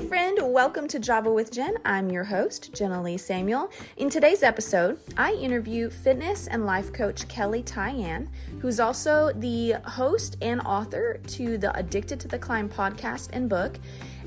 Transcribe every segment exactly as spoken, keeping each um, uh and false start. Hey friend, welcome to Java with Jen. I'm your host, Jenilee Samuel. In today's episode, I interview fitness and life coach Kelley Tyan, who's also the host and author to the Addicted to the Climb podcast and book.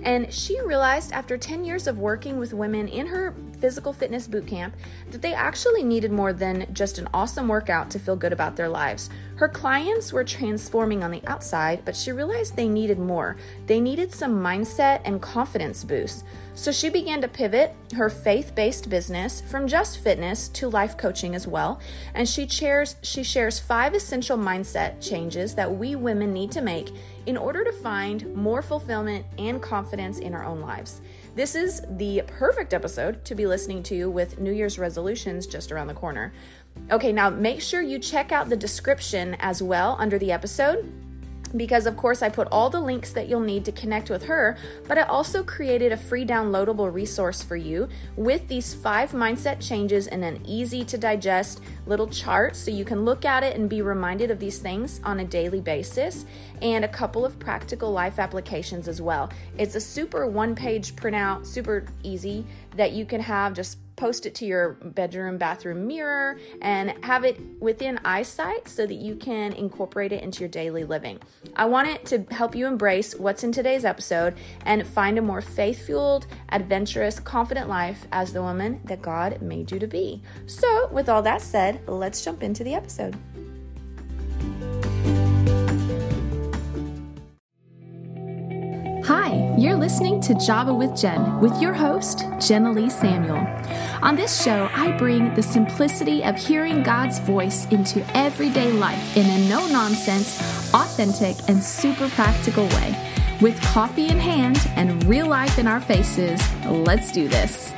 And she realized after ten years of working with women in her physical fitness boot camp that they actually needed more than just an awesome workout to feel good about their lives. Her clients were transforming on the outside, but she realized they needed more. They needed some mindset and confidence boost. So she began to pivot her faith-based business from just fitness to life coaching as well. And she shares, she shares five essential mindset changes that we women need to make in order to find more fulfillment and confidence in our own lives. This is the perfect episode to be listening to with New Year's resolutions just around the corner. Okay, now make sure you check out the description as well under the episode, because of course I put all the links that you'll need to connect with her, but I also created a free downloadable resource for you with these five mindset changes and an easy to digest little chart so you can look at it and be reminded of these things on a daily basis, and a couple of practical life applications as well. It's a super one page printout, super easy, that you can have just post it to your bedroom, bathroom mirror and have it within eyesight so that you can incorporate it into your daily living. I want it to help you embrace what's in today's episode and find a more faith-fueled, adventurous, confident life as the woman that God made you to be. So with all that said, let's jump into the episode. Hi, you're listening to Java with Jen with your host, Jenilee Samuel. On this show, I bring the simplicity of hearing God's voice into everyday life in a no-nonsense, authentic, and super practical way. With coffee in hand and real life in our faces, let's do this.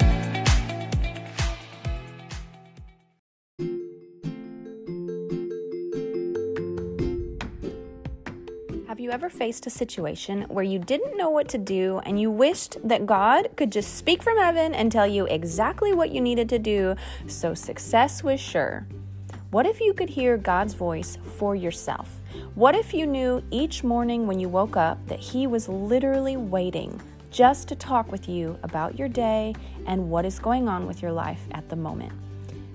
You ever faced a situation where you didn't know what to do and you wished that God could just speak from heaven and tell you exactly what you needed to do so success was sure? What if you could hear God's voice for yourself? What if you knew each morning when you woke up that He was literally waiting just to talk with you about your day and what is going on with your life at the moment?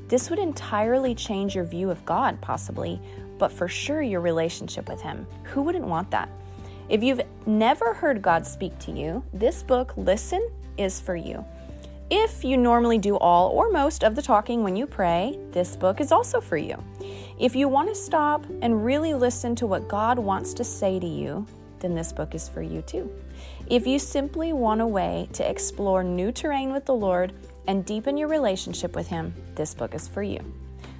This would entirely change your view of God, possibly, but for sure your relationship with Him. Who wouldn't want that? If you've never heard God speak to you, this book, Listen, is for you. If you normally do all or most of the talking when you pray, this book is also for you. If you want to stop and really listen to what God wants to say to you, then this book is for you too. If you simply want a way to explore new terrain with the Lord and deepen your relationship with Him, this book is for you.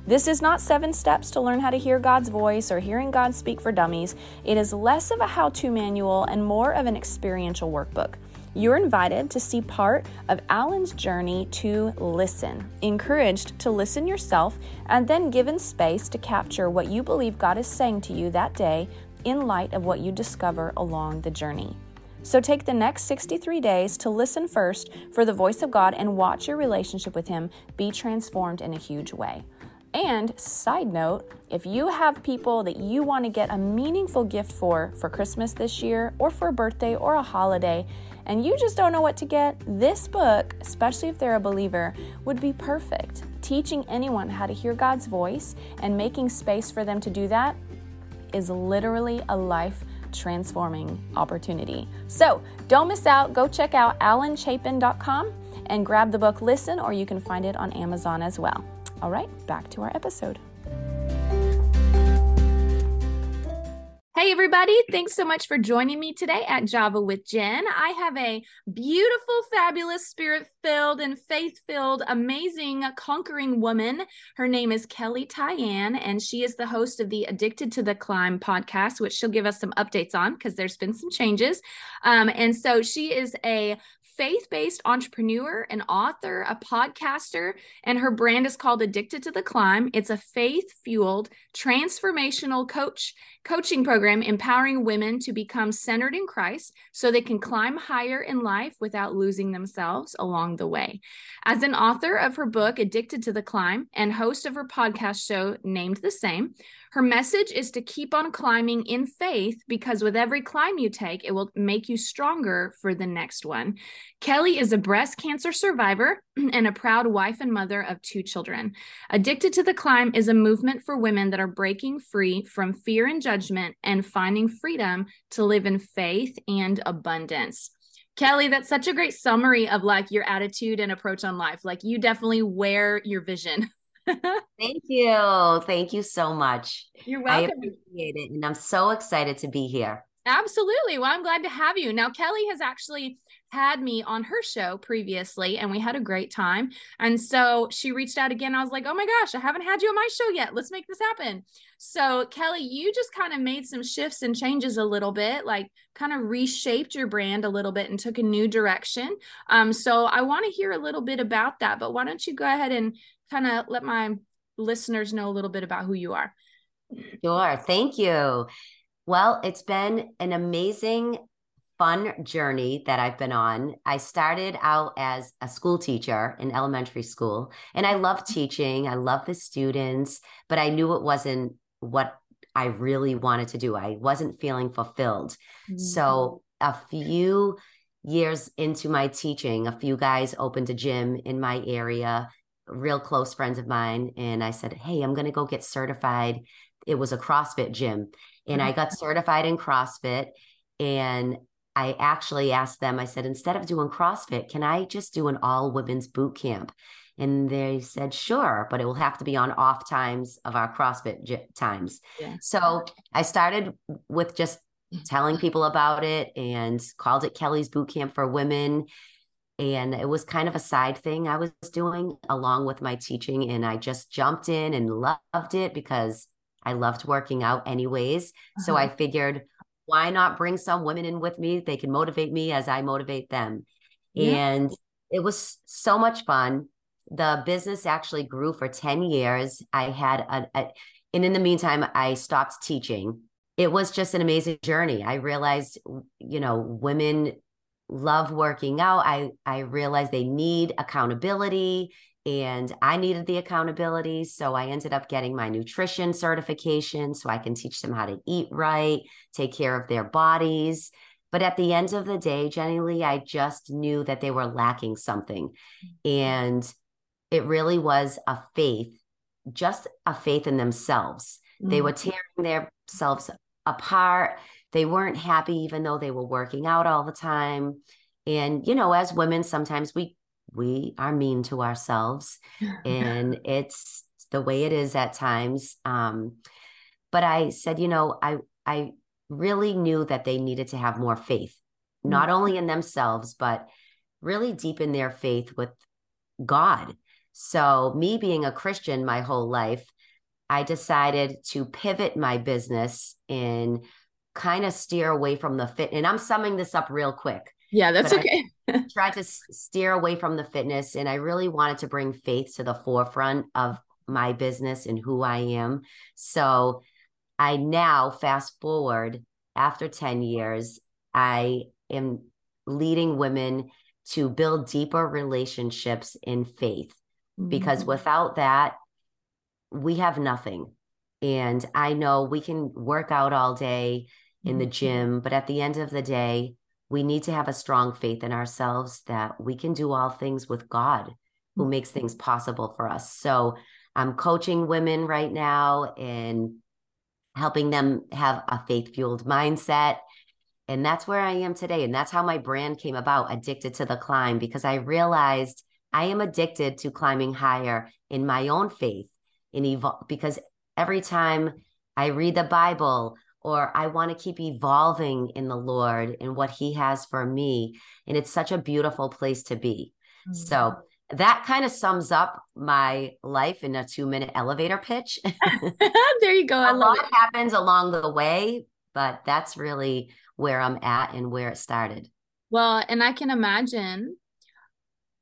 This is not seven steps to learn how to hear God's voice or hearing God speak for dummies. It is less of a how-to manual and more of an experiential workbook. You're invited to see part of Alan's journey to listen, encouraged to listen yourself, and then given space to capture what you believe God is saying to you that day in light of what you discover along the journey. So take the next sixty-three days to listen first for the voice of God and watch your relationship with Him be transformed in a huge way. And side note, if you have people that you want to get a meaningful gift for, for Christmas this year or for a birthday or a holiday, and you just don't know what to get, this book, especially if they're a believer, would be perfect. Teaching anyone how to hear God's voice and making space for them to do that is literally a life transforming opportunity. So don't miss out. Go check out alan chapin dot com and grab the book Listen, or you can find it on Amazon as well. All right, back to our episode. Hey everybody, thanks so much for joining me today at Java with Jen. I have a beautiful, fabulous, spirit-filled and faith-filled, amazing, conquering woman. Her name is Kelley Tyan, and she is the host of the Addicted to the Climb podcast, which she'll give us some updates on because there's been some changes. Um, and so she is a faith-based entrepreneur, an author, a podcaster, and her brand is called Addicted to the Climb. It's a faith-fueled, transformational coach coaching program empowering women to become centered in Christ so they can climb higher in life without losing themselves along along the way. As an author of her book, Addicted to the Climb, and host of her podcast show named the same, her message is to keep on climbing in faith, because with every climb you take, it will make you stronger for the next one. Kelley is a breast cancer survivor and a proud wife and mother of two children. Addicted to the Climb is a movement for women that are breaking free from fear and judgment and finding freedom to live in faith and abundance. Kelley, that's such a great summary of like your attitude and approach on life. Like you definitely wear your vision. Thank you. Thank you so much. You're welcome. I appreciate it. And I'm so excited to be here. Absolutely. Well, I'm glad to have you. Now, Kelley has actually had me on her show previously, and we had a great time. And so she reached out again. I was like, oh my gosh, I haven't had you on my show yet. Let's make this happen. So Kelley, you just kind of made some shifts and changes a little bit, like kind of reshaped your brand a little bit and took a new direction. Um, so I want to hear a little bit about that, but why don't you go ahead and kind of let my listeners know a little bit about who you are. Sure. Thank you. Well, it's been an amazing, fun journey that I've been on. I started out as a school teacher in elementary school, and I love teaching. I love the students, but I knew it wasn't what I really wanted to do. I wasn't feeling fulfilled. Mm-hmm. So a few years into my teaching, a few guys opened a gym in my area, real close friends of mine. And I said, hey, I'm going to go get certified. It was a CrossFit gym. And I got certified in CrossFit. And I actually asked them, I said, instead of doing CrossFit, can I just do an all women's boot camp? And they said, sure, but it will have to be on off times of our CrossFit gy- times. Yeah. So I started with just telling people about it and called it Kelley's Boot Camp for Women. And it was kind of a side thing I was doing along with my teaching. And I just jumped in and loved it because I loved working out anyways. Uh-huh. So I figured, why not bring some women in with me? They can motivate me as I motivate them. Yeah. And it was so much fun. The business actually grew for ten years. I had a, a and in the meantime, I stopped teaching. It was just an amazing journey. I realized, you know, women love working out. I, I realized they need accountability, and I needed the accountability. So I ended up getting my nutrition certification so I can teach them how to eat right, take care of their bodies. But at the end of the day, Jenilee, I just knew that they were lacking something. And it really was a faith, just a faith in themselves. Mm-hmm. They were tearing themselves apart. They weren't happy, even though they were working out all the time. And, you know, as women, sometimes we we are mean to ourselves, and it's the way it is at times. Um, but I said, you know, I, I really knew that they needed to have more faith, not mm-hmm. only in themselves, but really deep in their faith with God. So me being a Christian my whole life, I decided to pivot my business in kind of steer away from the fit. And I'm summing this up real quick. Yeah, that's but okay. I tried to steer away from the fitness, and I really wanted to bring faith to the forefront of my business and who I am. So I now fast forward after ten years, I am leading women to build deeper relationships in faith, mm-hmm. because without that, we have nothing. And I know we can work out all day in mm-hmm. the gym, but at the end of the day, we need to have a strong faith in ourselves that we can do all things with God who makes things possible for us. So I'm coaching women right now and helping them have a faith-fueled mindset. And that's where I am today. And that's how my brand came about, Addicted to the Climb, because I realized I am addicted to climbing higher in my own faith in evol- because every time I read the Bible, or I want to keep evolving in the Lord and what he has for me. And it's such a beautiful place to be. Mm-hmm. So that kind of sums up my life in a two minute elevator pitch. There you go. I a love lot it. Happens along the way, but that's really where I'm at and where it started. Well, and I can imagine,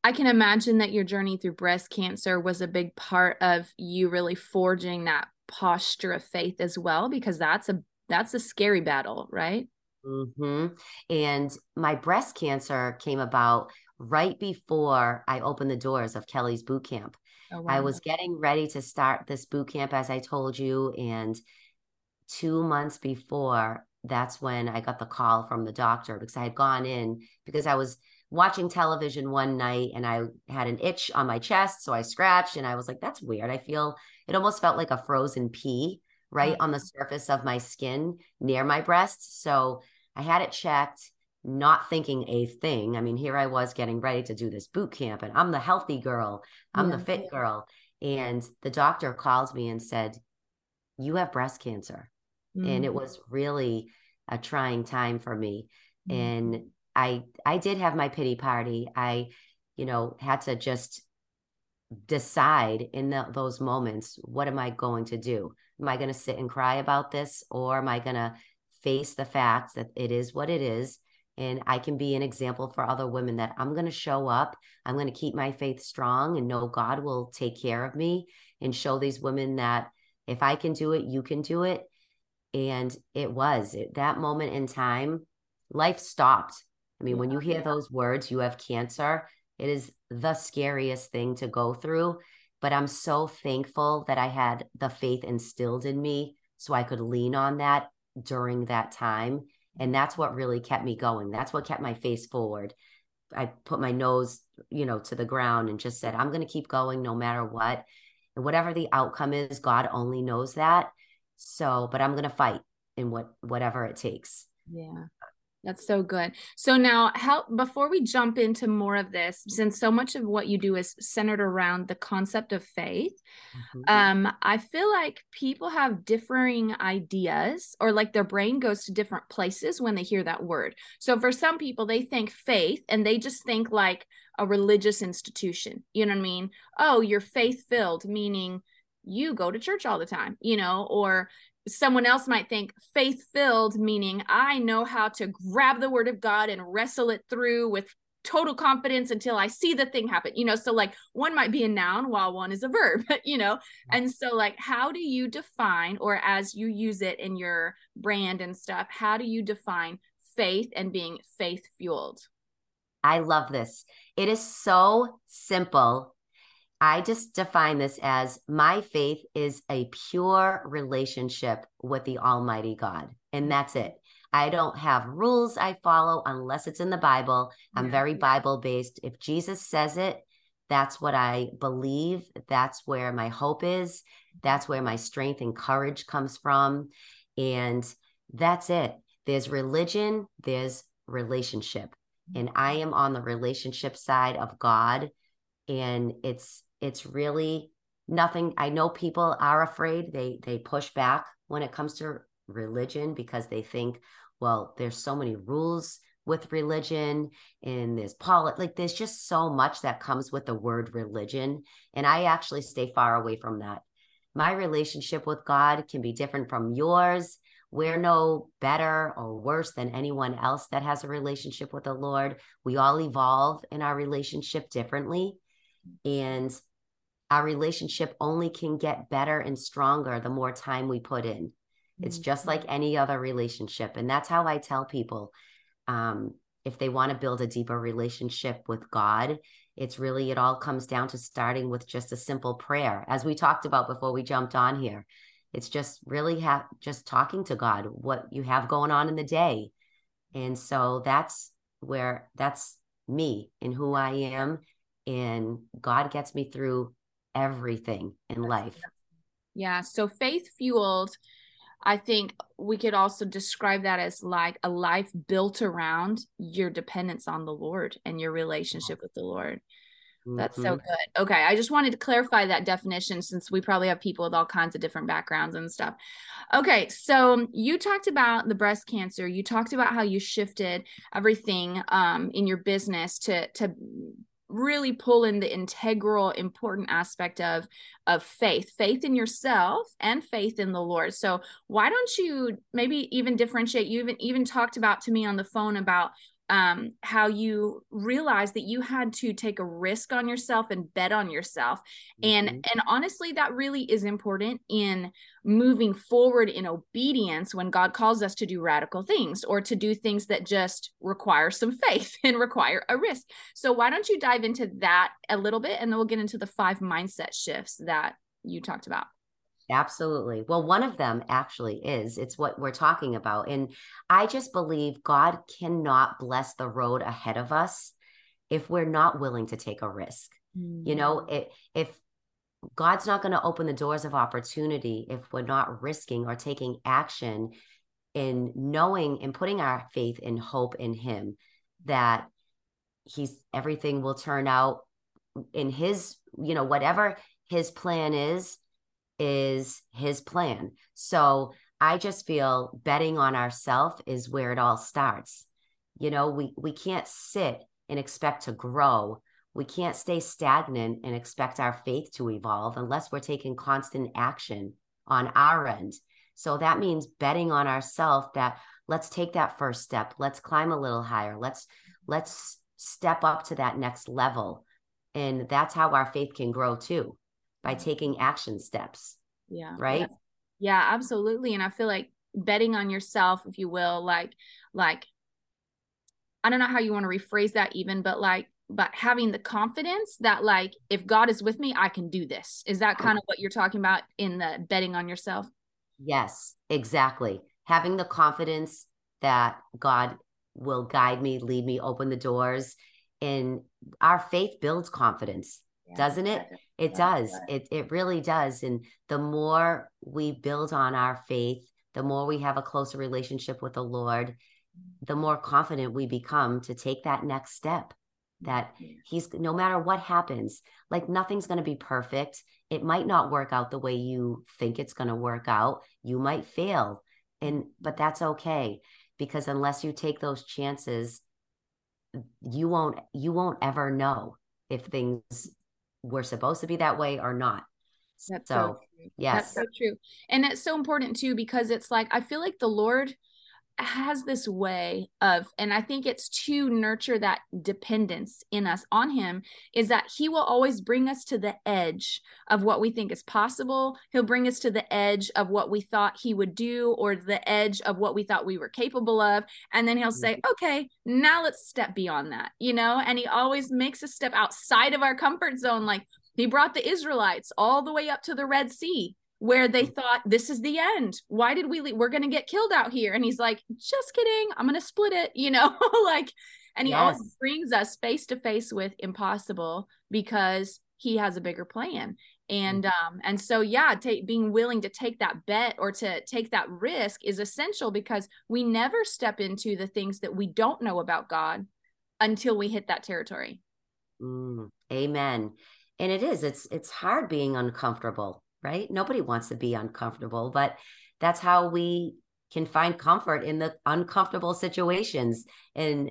I can imagine that your journey through breast cancer was a big part of you really forging that posture of faith as well, because that's a That's a scary battle, right? Mm-hmm. And my breast cancer came about right before I opened the doors of Kelley's boot camp. Oh, wow. I was getting ready to start this boot camp, as I told you, and two months before, that's when I got the call from the doctor, because I had gone in because I was watching television one night and I had an itch on my chest. So I scratched and I was like, that's weird. I feel, it almost felt like a frozen pea, right, mm-hmm. on the surface of my skin near my breast. So I had it checked, not thinking a thing. I mean, here I was getting ready to do this boot camp and I'm the healthy girl. I'm yeah. the fit girl. And the doctor called me and said, you have breast cancer. Mm-hmm. And it was really a trying time for me. Mm-hmm. And I, I did have my pity party. I, you know, had to just decide in the, those moments, what am I going to do? Am I going to sit and cry about this? Or am I going to face the fact that it is what it is? And I can be an example for other women that I'm going to show up. I'm going to keep my faith strong and know God will take care of me, and show these women that if I can do it, you can do it. And it was at that moment in time, life stopped. I mean, yeah, when you hear yeah. those words, you have cancer, it is the scariest thing to go through. But I'm so thankful that I had the faith instilled in me so I could lean on that during that time. And that's what really kept me going. That's what kept my face forward. I put my nose, you know, to the ground and just said, I'm going to keep going no matter what. And whatever the outcome is, God only knows that. So, but I'm going to fight in what, whatever it takes. Yeah. That's so good. So now how, before we jump into more of this, since so much of what you do is centered around the concept of faith, mm-hmm. um, I feel like people have differing ideas, or like their brain goes to different places when they hear that word. So for some people, they think faith and they just think like a religious institution. You know what I mean? Oh, you're faith-filled, meaning you go to church all the time, you know, or someone else might think faith-filled, meaning I know how to grab the word of God and wrestle it through with total confidence until I see the thing happen, you know? So like one might be a noun while one is a verb, you know? And so like, how do you define, or as you use it in your brand and stuff, how do you define faith and being faith-fueled? I love this. It is so simple. I just define this as my faith is a pure relationship with the Almighty God. And that's it. I don't have rules I follow unless it's in the Bible. I'm yeah. very Bible-based. If Jesus says it, that's what I believe. That's where my hope is. That's where my strength and courage comes from. And that's it. There's religion, there's relationship. And I am on the relationship side of God. And it's, it's really nothing. I know people are afraid. They, they push back when it comes to religion because they think, well, there's so many rules with religion, and there's polit, like there's just so much that comes with the word religion. And I actually stay far away from that. My relationship with God can be different from yours. We're no better or worse than anyone else that has a relationship with the Lord. We all evolve in our relationship differently. And our relationship only can get better and stronger the more time we put in. It's just like any other relationship. And that's how I tell people, um, if they want to build a deeper relationship with God, it's really, it all comes down to starting with just a simple prayer. As we talked about before we jumped on here, it's just really ha- just talking to God, what you have going on in the day. And so that's where, that's me and who I am. And God gets me through everything in life. Yeah. So faith fueled, I think we could also describe that as like a life built around your dependence on the Lord and your relationship with the Lord. That's mm-hmm. so good. Okay. I just wanted to clarify that definition, since we probably have people with all kinds of different backgrounds and stuff. Okay. So you talked about the breast cancer. You talked about how you shifted everything um, in your business to, to really pull in the integral, important aspect of, of faith, faith in yourself and faith in the Lord. So why don't you maybe even differentiate? You even, even talked about to me on the phone about um, how you realized that you had to take a risk on yourself and bet on yourself. Mm-hmm. And, and honestly, that really is important in moving forward in obedience when God calls us to do radical things or to do things that just require some faith and require a risk. So why don't you dive into that a little bit, and then we'll get into the five mindset shifts that you talked about. Absolutely. Well, one of them actually is, it's what we're talking about. And I just believe God cannot bless the road ahead of us if we're not willing to take a risk. Mm-hmm. You know, it, if God's not going to open the doors of opportunity, if we're not risking or taking action in knowing and putting our faith and hope in Him, that He's, everything will turn out in His, you know, whatever His plan is, is His plan. So I just feel betting on ourselves is where it all starts. You know, we, we can't sit and expect to grow. We can't stay stagnant and expect our faith to evolve unless we're taking constant action on our end. So that means betting on ourselves, that let's take that first step. Let's climb a little higher. Let's, let's step up to that next level. And that's how our faith can grow too, by taking action steps. Yeah. Right. Yeah. Yeah, absolutely. And I feel like betting on yourself, if you will, like, like, I don't know how you want to rephrase that even, but like, but having the confidence that like, if God is with me, I can do this. Is that kind of what you're talking about in the betting on yourself? Yes, exactly. Having the confidence that God will guide me, lead me, open the doors. And our faith builds confidence. Yeah, doesn't it? It does. It it really does. And the more we build on our faith, the more we have a closer relationship with the Lord, the more confident we become to take that next step, that He's, no matter what happens, like nothing's going to be perfect. It might not work out the way you think it's going to work out. You might fail. And, but that's okay, because unless you take those chances, you won't, you won't ever know if things we're supposed to be that way or not. That's so, so true. Yes. That's so true. And that's so important too, because it's like, I feel like the Lord has this way of, and I think it's to nurture that dependence in us on Him, is that He will always bring us to the edge of what we think is possible. He'll bring us to the edge of what we thought He would do, or the edge of what we thought we were capable of. And then He'll say, okay, now let's step beyond that, you know? And He always makes us step outside of our comfort zone. Like He brought the Israelites all the way up to the Red Sea, where they thought, this is the end. Why did we leave? We're going to get killed out here. And He's like, just kidding. I'm going to split it, you know, like, and He yes. always brings us face to face with impossible, because He has a bigger plan. And, um, and so, yeah, take, being willing to take that bet or to take that risk is essential, because we never step into the things that we don't know about God until we hit that territory. Mm, amen. And it is, it's, it's hard being uncomfortable. Right? Nobody wants to be uncomfortable, but that's how we can find comfort in the uncomfortable situations. And,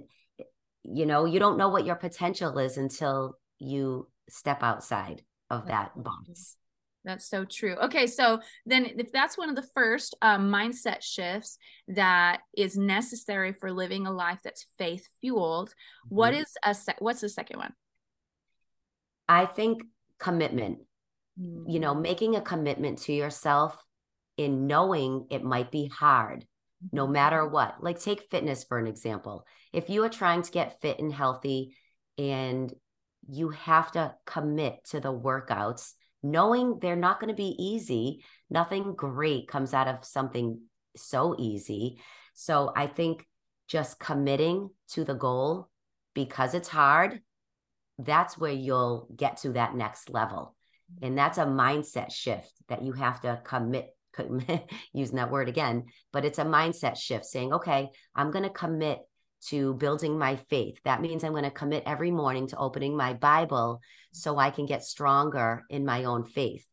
you know, you don't know what your potential is until you step outside of that box. That's so true. Okay. So then if that's one of the first um, mindset shifts that is necessary for living a life that's faith fueled, mm-hmm. what is a, sec- what's the second one? I think commitment. You know, making a commitment to yourself in knowing it might be hard, no matter what. Like take fitness for an example. If you are trying to get fit and healthy, and you have to commit to the workouts, knowing they're not going to be easy, nothing great comes out of something so easy. So I think just committing to the goal, because it's hard, that's where you'll get to that next level. And that's a mindset shift that you have to commit, commit, using that word again, but it's a mindset shift saying, okay, I'm going to commit to building my faith. That means I'm going to commit every morning to opening my Bible so I can get stronger in my own faith.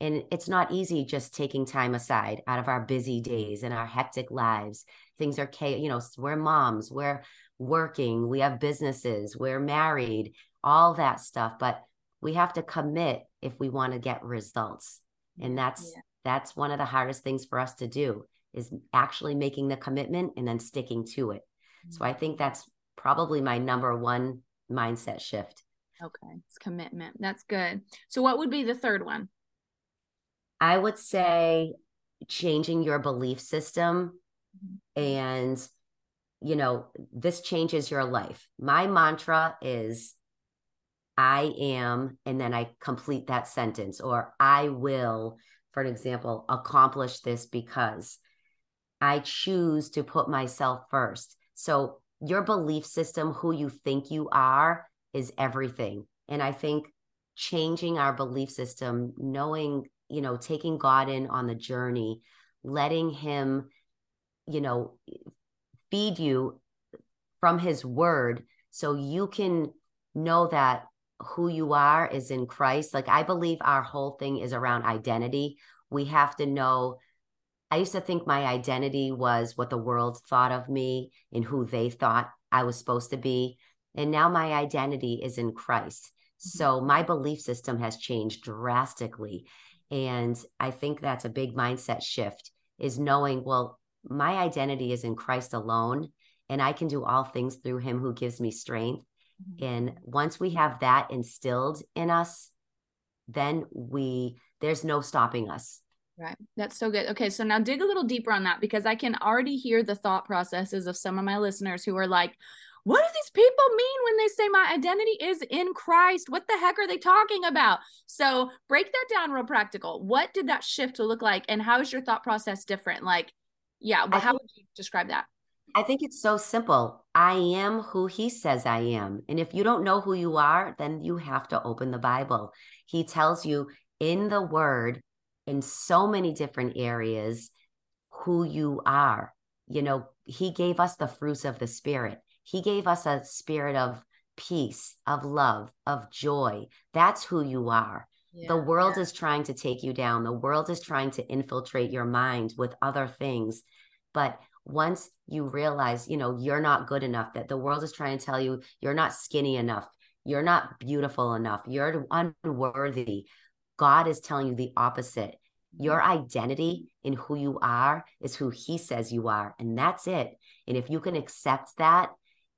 And it's not easy just taking time aside out of our busy days and our hectic lives. Things are, you know, we're moms, we're working, we have businesses, we're married, all that stuff. But we have to commit if we want to get results. And that's, yeah. that's one of the hardest things for us to do, is actually making the commitment and then sticking to it. Mm-hmm. So I think that's probably my number one mindset shift. Okay. It's commitment. That's good. So what would be the third one? I would say changing your belief system. Mm-hmm. And, you know, this changes your life. My mantra is I am, and then I complete that sentence, or I will, for an example, accomplish this because I choose to put myself first. So your belief system, who you think you are, is everything. And I think changing our belief system, knowing, you know, taking God in on the journey, letting him, you know, feed you from his word so you can know that who you are is in Christ. Like, I believe our whole thing is around identity. We have to know. I used to think my identity was what the world thought of me and who they thought I was supposed to be. And now my identity is in Christ. So my belief system has changed drastically. And I think that's a big mindset shift, is knowing, well, my identity is in Christ alone, and I can do all things through him who gives me strength. Mm-hmm. And once we have that instilled in us, then we, there's no stopping us. Right. That's so good. Okay. So now dig a little deeper on that, because I can already hear the thought processes of some of my listeners who are like, what do these people mean when they say my identity is in Christ? What the heck are they talking about? So break that down real practical. What did that shift look like? And how is your thought process different? Like, yeah, well, how think, would you describe that? I think it's so simple. I am who he says I am. And if you don't know who you are, then you have to open the Bible. He tells you in the word, in so many different areas, who you are. You know, he gave us the fruits of the spirit. He gave us a spirit of peace, of love, of joy. That's who you are. Yeah, the world yeah. is trying to take you down. The world is trying to infiltrate your mind with other things. But once you realize, you know, you're not good enough, that the world is trying to tell you you're not skinny enough, you're not beautiful enough, you're unworthy. God is telling you the opposite. Your identity in who you are is who he says you are. And that's it. And if you can accept that,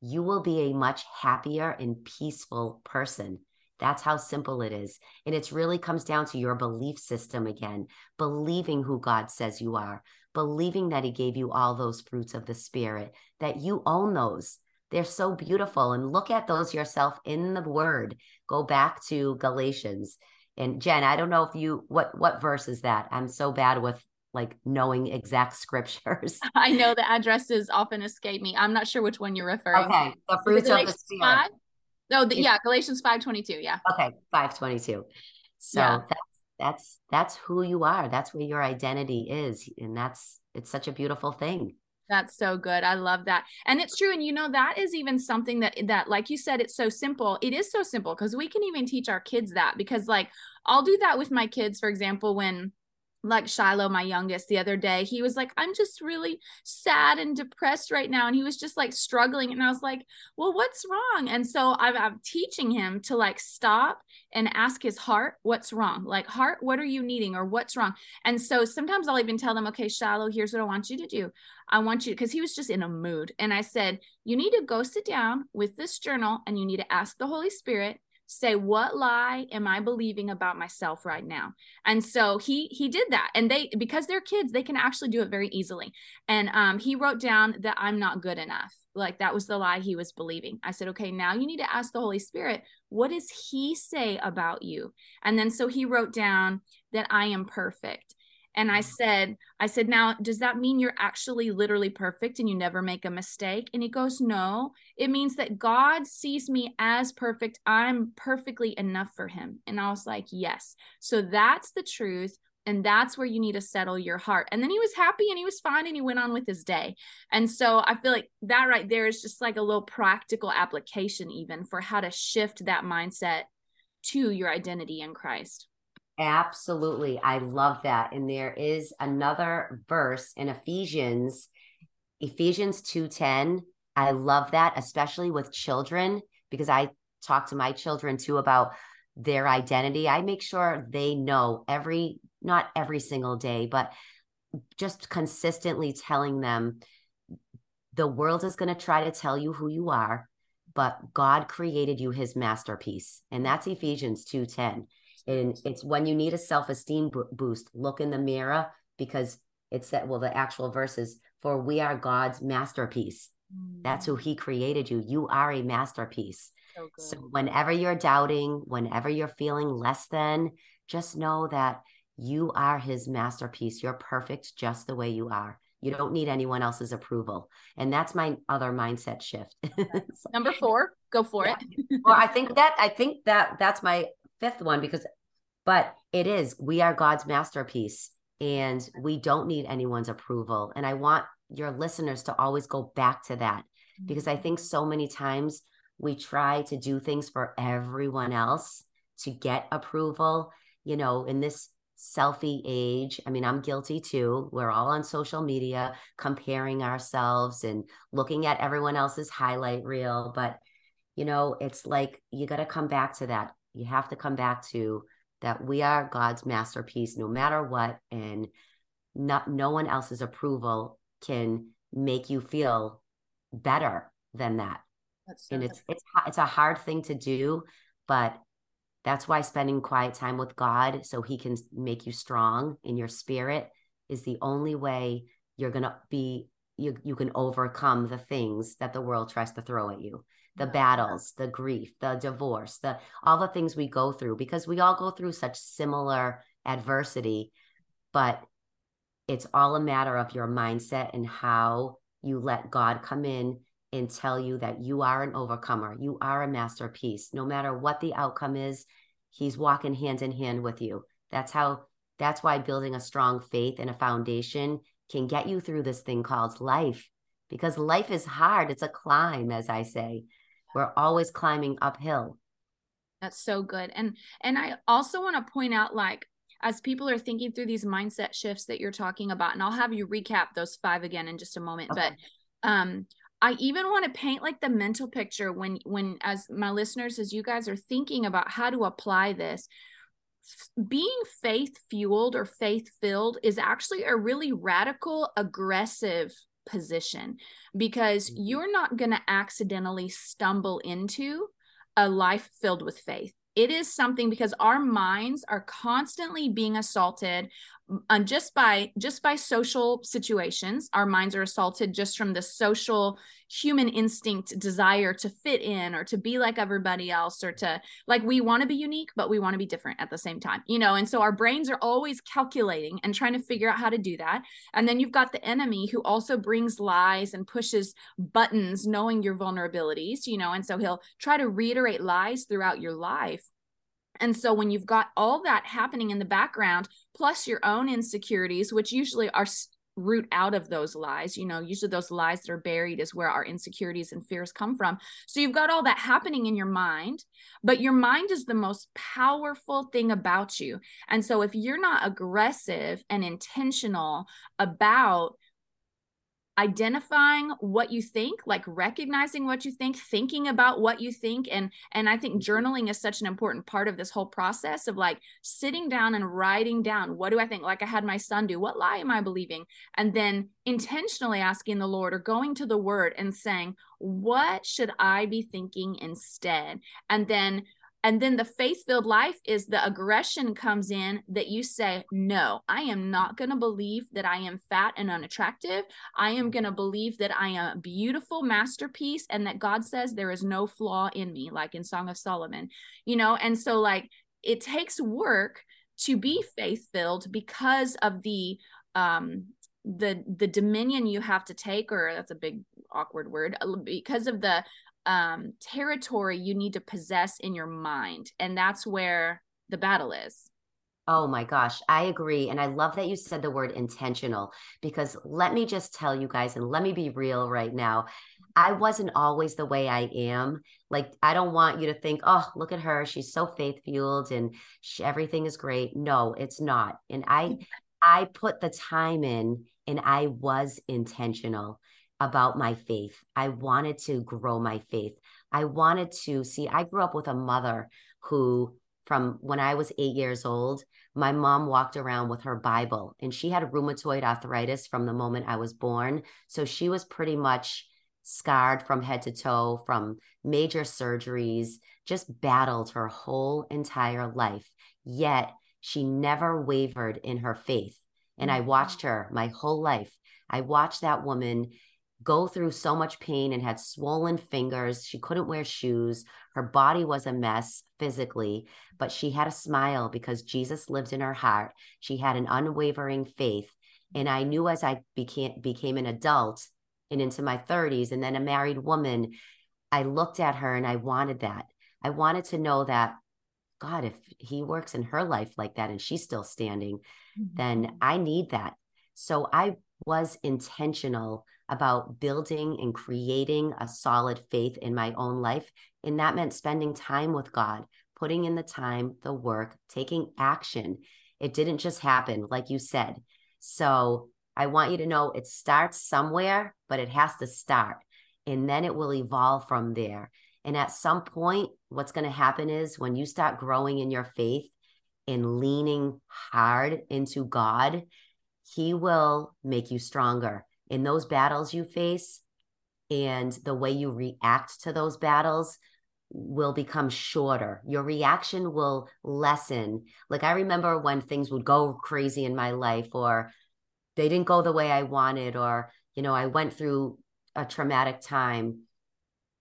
you will be a much happier and peaceful person. That's how simple it is. And it really comes down to your belief system again, believing who God says you are, believing that he gave you all those fruits of the spirit, that you own those. They're so beautiful. And look at those yourself in the word. Go back to Galatians. And Jen, I don't know if you, what, what verse is that? I'm so bad with like knowing exact scriptures. I know the addresses often escape me. I'm not sure which one you're referring okay. to. Okay, the fruits of the spirit. Five? No, the, yeah, Galatians five twenty-two, yeah. Okay, five twenty-two. So yeah. that's, that's, that's who you are. That's where your identity is. And that's, it's such a beautiful thing. That's so good. I love that. And it's true. And you know, that is even something that, that, like you said, it's so simple. It is so simple because we can even teach our kids that, because like, I'll do that with my kids. For example, when like Shiloh, my youngest, the other day, he was like, I'm just really sad and depressed right now. And he was just like struggling. And I was like, well, what's wrong? And so I'm, I'm teaching him to like stop and ask his heart, what's wrong? Like, heart, what are you needing, or what's wrong? And so sometimes I'll even tell them, okay, Shiloh, here's what I want you to do. I want you, because he was just in a mood. And I said, you need to go sit down with this journal and you need to ask the Holy Spirit, say, what lie am I believing about myself right now? And so he, he did that. And they, because they're kids, they can actually do it very easily. And um, he wrote down that I'm not good enough. Like, that was the lie he was believing. I said, okay, now you need to ask the Holy Spirit, what does he say about you? And then, so he wrote down that I am perfect. And I said, I said, now, does that mean you're actually literally perfect and you never make a mistake? And he goes, no, it means that God sees me as perfect. I'm perfectly enough for him. And I was like, yes. So that's the truth. And that's where you need to settle your heart. And then he was happy and he was fine and he went on with his day. And so I feel like that right there is just like a little practical application even for how to shift that mindset to your identity in Christ. Absolutely. I love that. And there is another verse in Ephesians, Ephesians two ten. I love that, especially with children, because I talk to my children too about their identity. I make sure they know every, not every single day, but just consistently telling them the world is going to try to tell you who you are. but God created you his masterpiece. And that's Ephesians two ten. And it's when you need a self-esteem boost, look in the mirror, because it's that, well, the actual verse is, for we are God's masterpiece. Mm. That's who he created you. You are a masterpiece. So, so whenever you're doubting, whenever you're feeling less than, just know that you are his masterpiece. You're perfect just the way you are. You don't need anyone else's approval. And that's my other mindset shift. Number four, go for yeah. it. Well, I think that, I think that that's my fifth one, because, but it is, we are God's masterpiece and we don't need anyone's approval. And I want your listeners to always go back to that, because I think so many times we try to do things for everyone else to get approval, you know, in this selfie age. I mean, I'm guilty too. We're all on social media comparing ourselves and looking at everyone else's highlight reel. But, you know, it's like, you got to come back to that. You have to come back to that. We are God's masterpiece, no matter what. And not, no one else's approval can make you feel better than that. That's and it's, it's, it's a hard thing to do, but that's why spending quiet time with God, so he can make you strong in your spirit, is the only way you're going to be, you, you can overcome the things that the world tries to throw at you. The battles, the grief, the divorce, the all the things we go through, because we all go through such similar adversity, but it's all a matter of your mindset and how you let God come in and tell you that you are an overcomer. You are a masterpiece. No matter what the outcome is, he's walking hand in hand with you. That's how, that's why building a strong faith and a foundation can get you through this thing called life, because life is hard. It's a climb, as I say. We're always climbing uphill. That's so good. And, and I also want to point out, like, as people are thinking through these mindset shifts that you're talking about, and I'll have you recap those five again in just a moment, okay. but, um, I even want to paint like the mental picture when, when, as my listeners, as you guys are thinking about how to apply this, f- being faith fueled or faith filled is actually a really radical, aggressive position, because you're not going to accidentally stumble into a life filled with faith. It is something, because our minds are constantly being assaulted um, just by just by social situations. Our minds are assaulted just from the social human instinct desire to fit in or to be like everybody else, or to, like, we want to be unique, but we want to be different at the same time, you know? And so our brains are always calculating and trying to figure out how to do that. And then you've got the enemy, who also brings lies and pushes buttons, knowing your vulnerabilities, you know? And so he'll try to reiterate lies throughout your life. And so when you've got all that happening in the background, plus your own insecurities, which usually are root out of those lies, you know, usually those lies that are buried is where our insecurities and fears come from. So you've got all that happening in your mind, but your mind is the most powerful thing about you. And so if you're not aggressive and intentional about identifying what you think, like recognizing what you think, thinking about what you think. And, and I think journaling is such an important part of this whole process of, like, sitting down and writing down, what do I think? Like I had my son do, what lie am I believing? And then intentionally asking the Lord, or going to the word and saying, what should I be thinking instead? And then And then the faith-filled life is the aggression comes in, that you say, no, I am not going to believe that I am fat and unattractive. I am going to believe that I am a beautiful masterpiece, and that God says there is no flaw in me, like in Song of Solomon, you know? And so, like, it takes work to be faith-filled because of the, um, the, the dominion you have to take, or that's a big awkward word, because of the, um, territory you need to possess in your mind. And that's where the battle is. Oh my gosh. I agree. And I love that you said the word intentional, because let me just tell you guys, and let me be real right now. I wasn't always the way I am. Like, I don't want you to think, oh, look at her. She's so faith fueled and she, everything is great. No, it's not. And I, I put the time in, and I was intentional about my faith. I wanted to grow my faith. I wanted to see, I grew up with a mother who, from when I was eight years old, my mom walked around with her Bible, and she had rheumatoid arthritis from the moment I was born. So she was pretty much scarred from head to toe from major surgeries, just battled her whole entire life. Yet she never wavered in her faith. And I watched her my whole life. I watched that woman go through so much pain and had swollen fingers. She couldn't wear shoes. Her body was a mess physically, but she had a smile because Jesus lived in her heart. She had an unwavering faith. And I knew as I became, became an adult and into my thirties and then a married woman, I looked at her and I wanted that. I wanted to know that, God, if he works in her life like that and she's still standing, mm-hmm. then I need that. So I was intentional about building and creating a solid faith in my own life. And that meant spending time with God, putting in the time, the work, taking action. It didn't just happen, like you said. So I want you to know it starts somewhere, but it has to start. And then it will evolve from there. And at some point, what's going to happen is when you start growing in your faith and leaning hard into God, he will make you stronger. In those battles you face and the way you react to those battles will become shorter. Your reaction will lessen. Like I remember when things would go crazy in my life, or they didn't go the way I wanted, or, you know, I went through a traumatic time.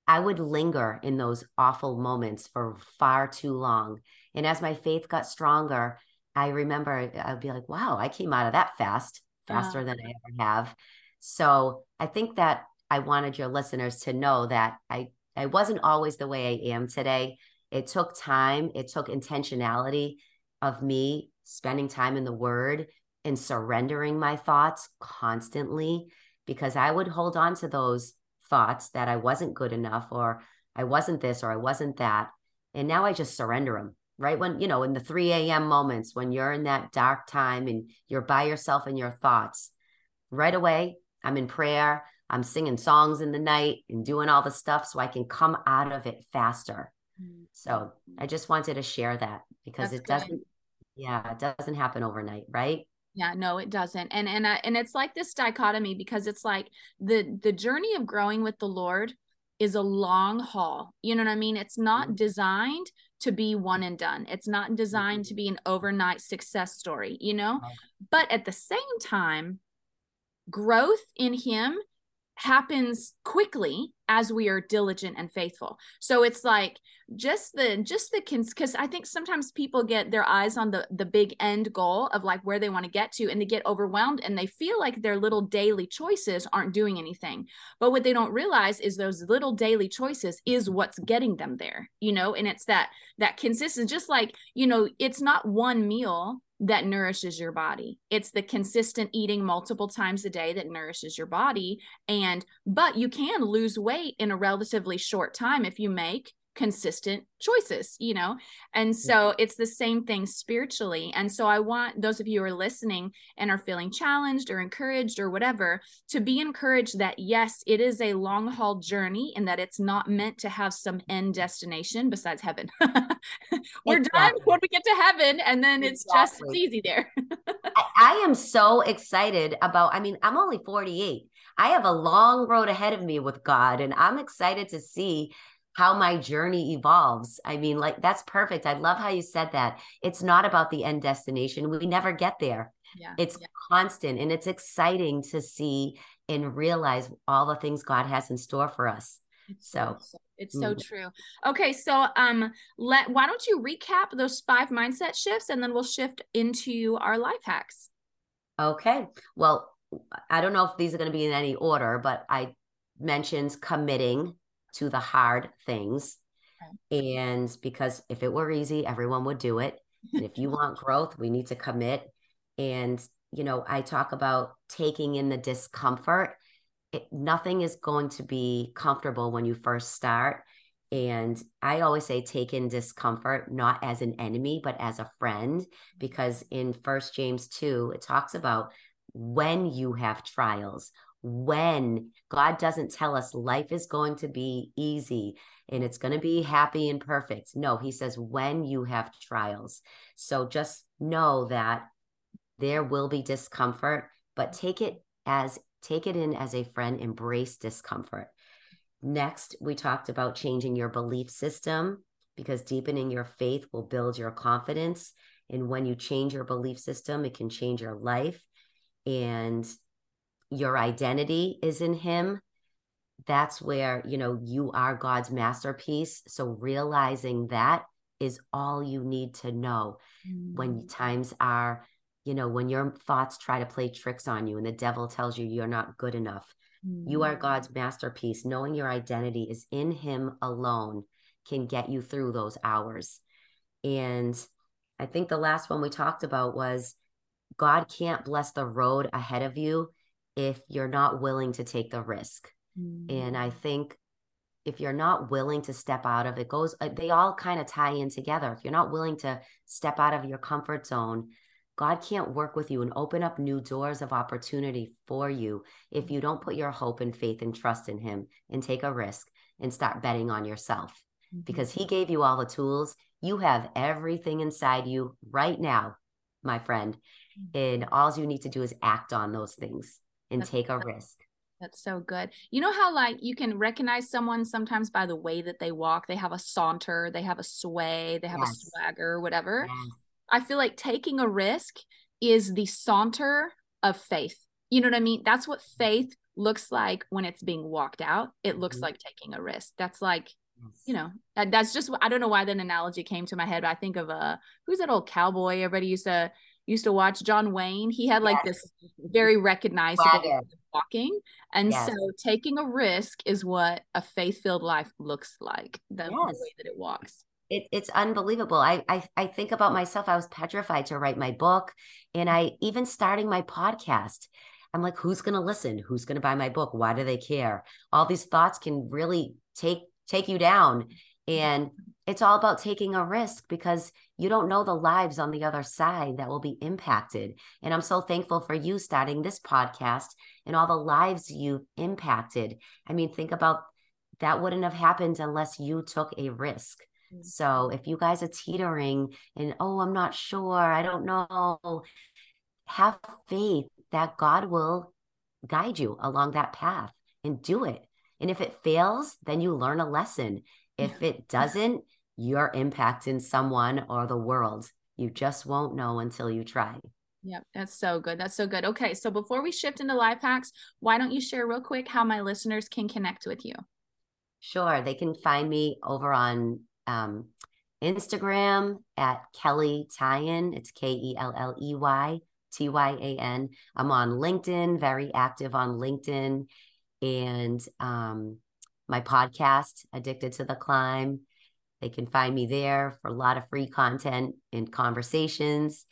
I would linger in those awful moments for far too long. And as my faith got stronger, I remember I'd be like, wow, I came out of that fast, faster yeah. than I ever have. So I think that I wanted your listeners to know that I, I wasn't always the way I am today. It took time. It took intentionality of me spending time in the Word and surrendering my thoughts constantly, because I would hold on to those thoughts that I wasn't good enough, or I wasn't this, or I wasn't that. And now I just surrender them, right? When, you know, in the three a.m. moments, when you're in that dark time and you're by yourself in your thoughts, right away, I'm in prayer, I'm singing songs in the night and doing all the stuff so I can come out of it faster. Mm-hmm. So I just wanted to share that because That's it good. doesn't, yeah, it doesn't happen overnight, right? Yeah, no, it doesn't. And, and, I, and it's like this dichotomy, because it's like the, the journey of growing with the Lord is a long haul. You know what I mean? It's not designed to be one and done. It's not designed to be an overnight success story, you know, okay. But at the same time, growth in him happens quickly as we are diligent and faithful. So it's like just the, just the, because I think sometimes people get their eyes on the the big end goal of like where they want to get to, and they get overwhelmed and they feel like their little daily choices aren't doing anything. But what they don't realize is those little daily choices is what's getting them there, you know, and it's that, that consistency, just like, you know, it's not one meal that nourishes your body. It's the consistent eating multiple times a day that nourishes your body. And, but you can lose weight in a relatively short time if you make consistent choices, you know? And so it's the same thing spiritually. And so I want those of you who are listening and are feeling challenged or encouraged or whatever to be encouraged that yes, it is a long haul journey and that it's not meant to have some end destination besides heaven. We're exactly. done when we get to heaven. And then it's exactly. just as easy there. I, I am so excited about, I mean, I'm only forty-eight. I have a long road ahead of me with God, and I'm excited to see how my journey evolves. I mean, like, that's perfect. I love how you said that. It's not about the end destination. We never get there. Yeah. It's yeah. constant, and it's exciting to see and realize all the things God has in store for us. It's so, so it's mm-hmm. so true. Okay. So, um, let, why don't you recap those five mindset shifts, and then we'll shift into our life hacks. Okay. Well, I don't know if these are going to be in any order, but I mentioned committing to the hard things. Okay. And because if it were easy, everyone would do it. And if you want growth, we need to commit. And, you know, I talk about taking in the discomfort. It, nothing is going to be comfortable when you first start. And I always say take in discomfort, not as an enemy, but as a friend, because in First James two, it talks about when you have trials, when God doesn't tell us life is going to be easy and it's going to be happy and perfect. No, he says, when you have trials. So just know that there will be discomfort, but take it as, take it in as a friend, embrace discomfort. Next, we talked about changing your belief system, because deepening your faith will build your confidence. And when you change your belief system, it can change your life. And your identity is in Him. That's where, you know, you are God's masterpiece. So realizing that is all you need to know. Mm. When times are, you know, when your thoughts try to play tricks on you and the devil tells you you're not good enough, mm. you are God's masterpiece. Knowing your identity is in Him alone can get you through those hours. And I think the last one we talked about was God can't bless the road ahead of you if you're not willing to take the risk. Mm. And I think if you're not willing to step out of it, goes, they all kind of tie in together. If you're not willing to step out of your comfort zone, God can't work with you and open up new doors of opportunity for you if you don't put your hope and faith and trust in Him and take a risk and start betting on yourself. Mm-hmm. Because He gave you all the tools. You have everything inside you right now, my friend. Mm-hmm. And all you need to do is act on those things and that's, take a risk. That's so good. You know how, like, you can recognize someone sometimes by the way that they walk. They have a saunter, they have a sway, they have yes. a swagger, whatever. Yes. I feel like taking a risk is the saunter of faith. You know what I mean? That's what faith looks like when it's being walked out. It looks mm-hmm. like taking a risk. That's like, you know, that's just, I don't know why that analogy came to my head, but I think of uh, who's that old cowboy everybody used to used to watch, John Wayne. He had like yes. this very recognizable wow. walking. And yes. so taking a risk is what a faith-filled life looks like, the yes. way that it walks. It, it's unbelievable. I, I I think about myself. I was petrified to write my book. And I even starting my podcast, I'm like, who's going to listen? Who's going to buy my book? Why do they care? All these thoughts can really take take you down. And it's all about taking a risk, because you don't know the lives on the other side that will be impacted. And I'm so thankful for you starting this podcast and all the lives you've impacted. I mean, think about that wouldn't have happened unless you took a risk. Mm-hmm. So if you guys are teetering and, oh, I'm not sure, I don't know, have faith that God will guide you along that path and do it. And if it fails, then you learn a lesson. If it doesn't, you're impacting someone or the world. You just won't know until you try. Yep. That's so good. That's so good. Okay. So before we shift into life hacks, why don't you share real quick how my listeners can connect with you? Sure. They can find me over on um, Instagram at Kelley Tyan. It's K E L L E Y T Y A N. I'm on LinkedIn, very active on LinkedIn. And um, my podcast, Addicted to the Climb, they can find me there for a lot of free content and conversations.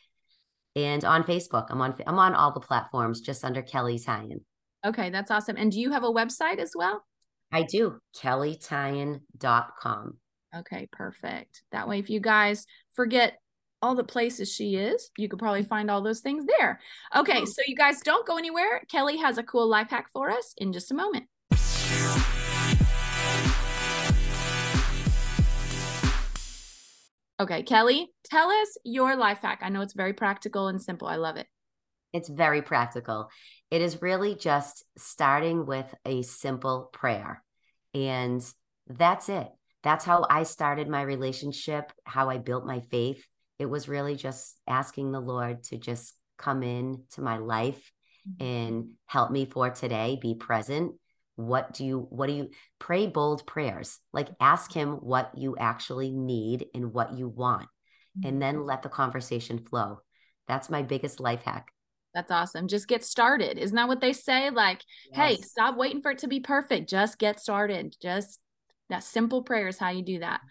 And on Facebook, I'm on I'm on all the platforms, just under Kelley Tyan. Okay, that's awesome. And do you have a website as well? I do, Kelley Tyan dot com. Okay, perfect. That way, if you guys forget all the places she is, you could probably find all those things there. Okay, so you guys don't go anywhere. Kelley has a cool life hack for us in just a moment. Okay, Kelley, tell us your life hack. I know it's very practical and simple. I love it. It's very practical. It is really just starting with a simple prayer. And that's it. That's how I started my relationship, how I built my faith. It was really just asking the Lord to just come in to my life and help me for today, be present. What do you, what do you, pray bold prayers, like ask Him what you actually need and what you want, and then let the conversation flow. That's my biggest life hack. That's awesome. Just get started. Isn't that what they say? Like, yes. hey, stop waiting for it to be perfect. Just get started. Just that simple prayer is how you do that.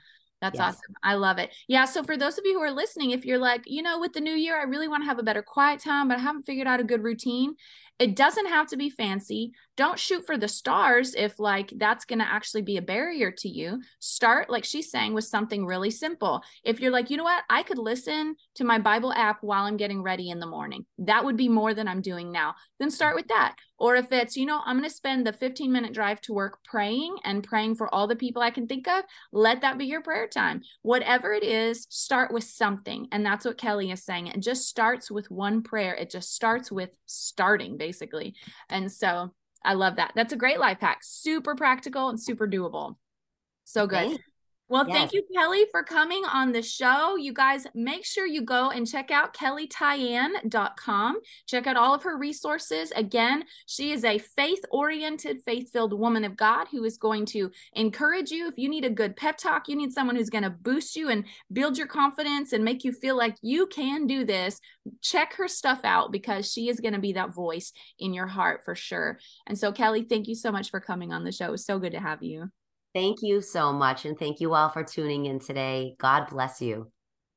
That's yes. awesome. I love it. Yeah. So for those of you who are listening, if you're like, you know, with the new year, I really want to have a better quiet time, but I haven't figured out a good routine. It doesn't have to be fancy. Don't shoot for the stars if like that's going to actually be a barrier to you. Start, like she's saying, with something really simple. If you're like, you know what, I could listen to my Bible app while I'm getting ready in the morning. That would be more than I'm doing now. Then start with that. Or if it's, you know, I'm going to spend the fifteen minute drive to work praying and praying for all the people I can think of, let that be your prayer time. Whatever it is, start with something. And that's what Kelley is saying. It just starts with one prayer. It just starts with starting, basically. And so I love that. That's a great life hack. Super practical and super doable. So good. Thanks. Well, yes. Thank you, Kelley, for coming on the show. You guys, make sure you go and check out Kelley Tyan dot com. Check out all of her resources. Again, she is a faith-oriented, faith-filled woman of God who is going to encourage you. If you need a good pep talk, you need someone who's going to boost you and build your confidence and make you feel like you can do this, check her stuff out, because she is going to be that voice in your heart for sure. And so, Kelley, thank you so much for coming on the show. It was so good to have you. Thank you so much. And thank you all for tuning in today. God bless you.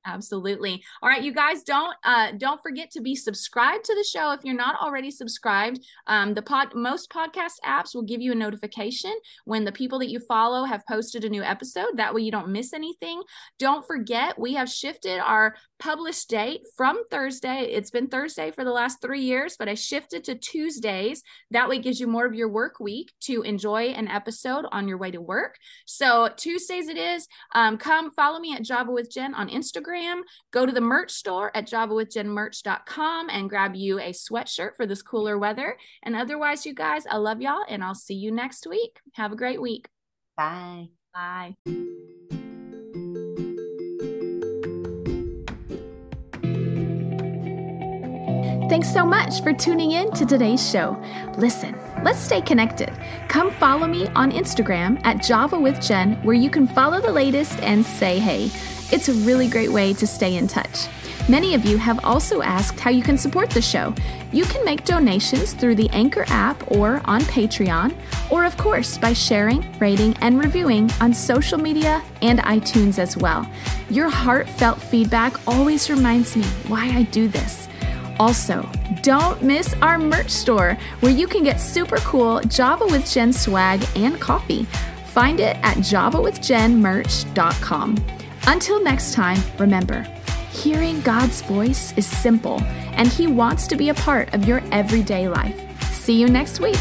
Absolutely. All right, you guys, don't uh, don't forget to be subscribed to the show. If you're not already subscribed, um, the pod, most podcast apps will give you a notification when the people that you follow have posted a new episode. That way you don't miss anything. Don't forget, we have shifted our publish date from Thursday. It's been Thursday for the last three years, but I shifted to Tuesdays. That way it gives you more of your work week to enjoy an episode on your way to work. So Tuesdays it is. Um, come follow me at Java with Jen on Instagram. Go to the merch store at Java with Jen Merch dot com and grab you a sweatshirt for this cooler weather. And otherwise, you guys, I love y'all, and I'll see you next week. Have a great week. Bye. Bye. Thanks so much for tuning in to today's show. Listen, let's stay connected. Come follow me on Instagram at Java with Jen, where you can follow the latest and say hey. It's a really great way to stay in touch. Many of you have also asked how you can support the show. You can make donations through the Anchor app or on Patreon, or of course by sharing, rating, and reviewing on social media and iTunes as well. Your heartfelt feedback always reminds me why I do this. Also, don't miss our merch store, where you can get super cool Java with Jen swag and coffee. Find it at Java with Jen Merch dot com. Until next time, remember, hearing God's voice is simple, and He wants to be a part of your everyday life. See you next week.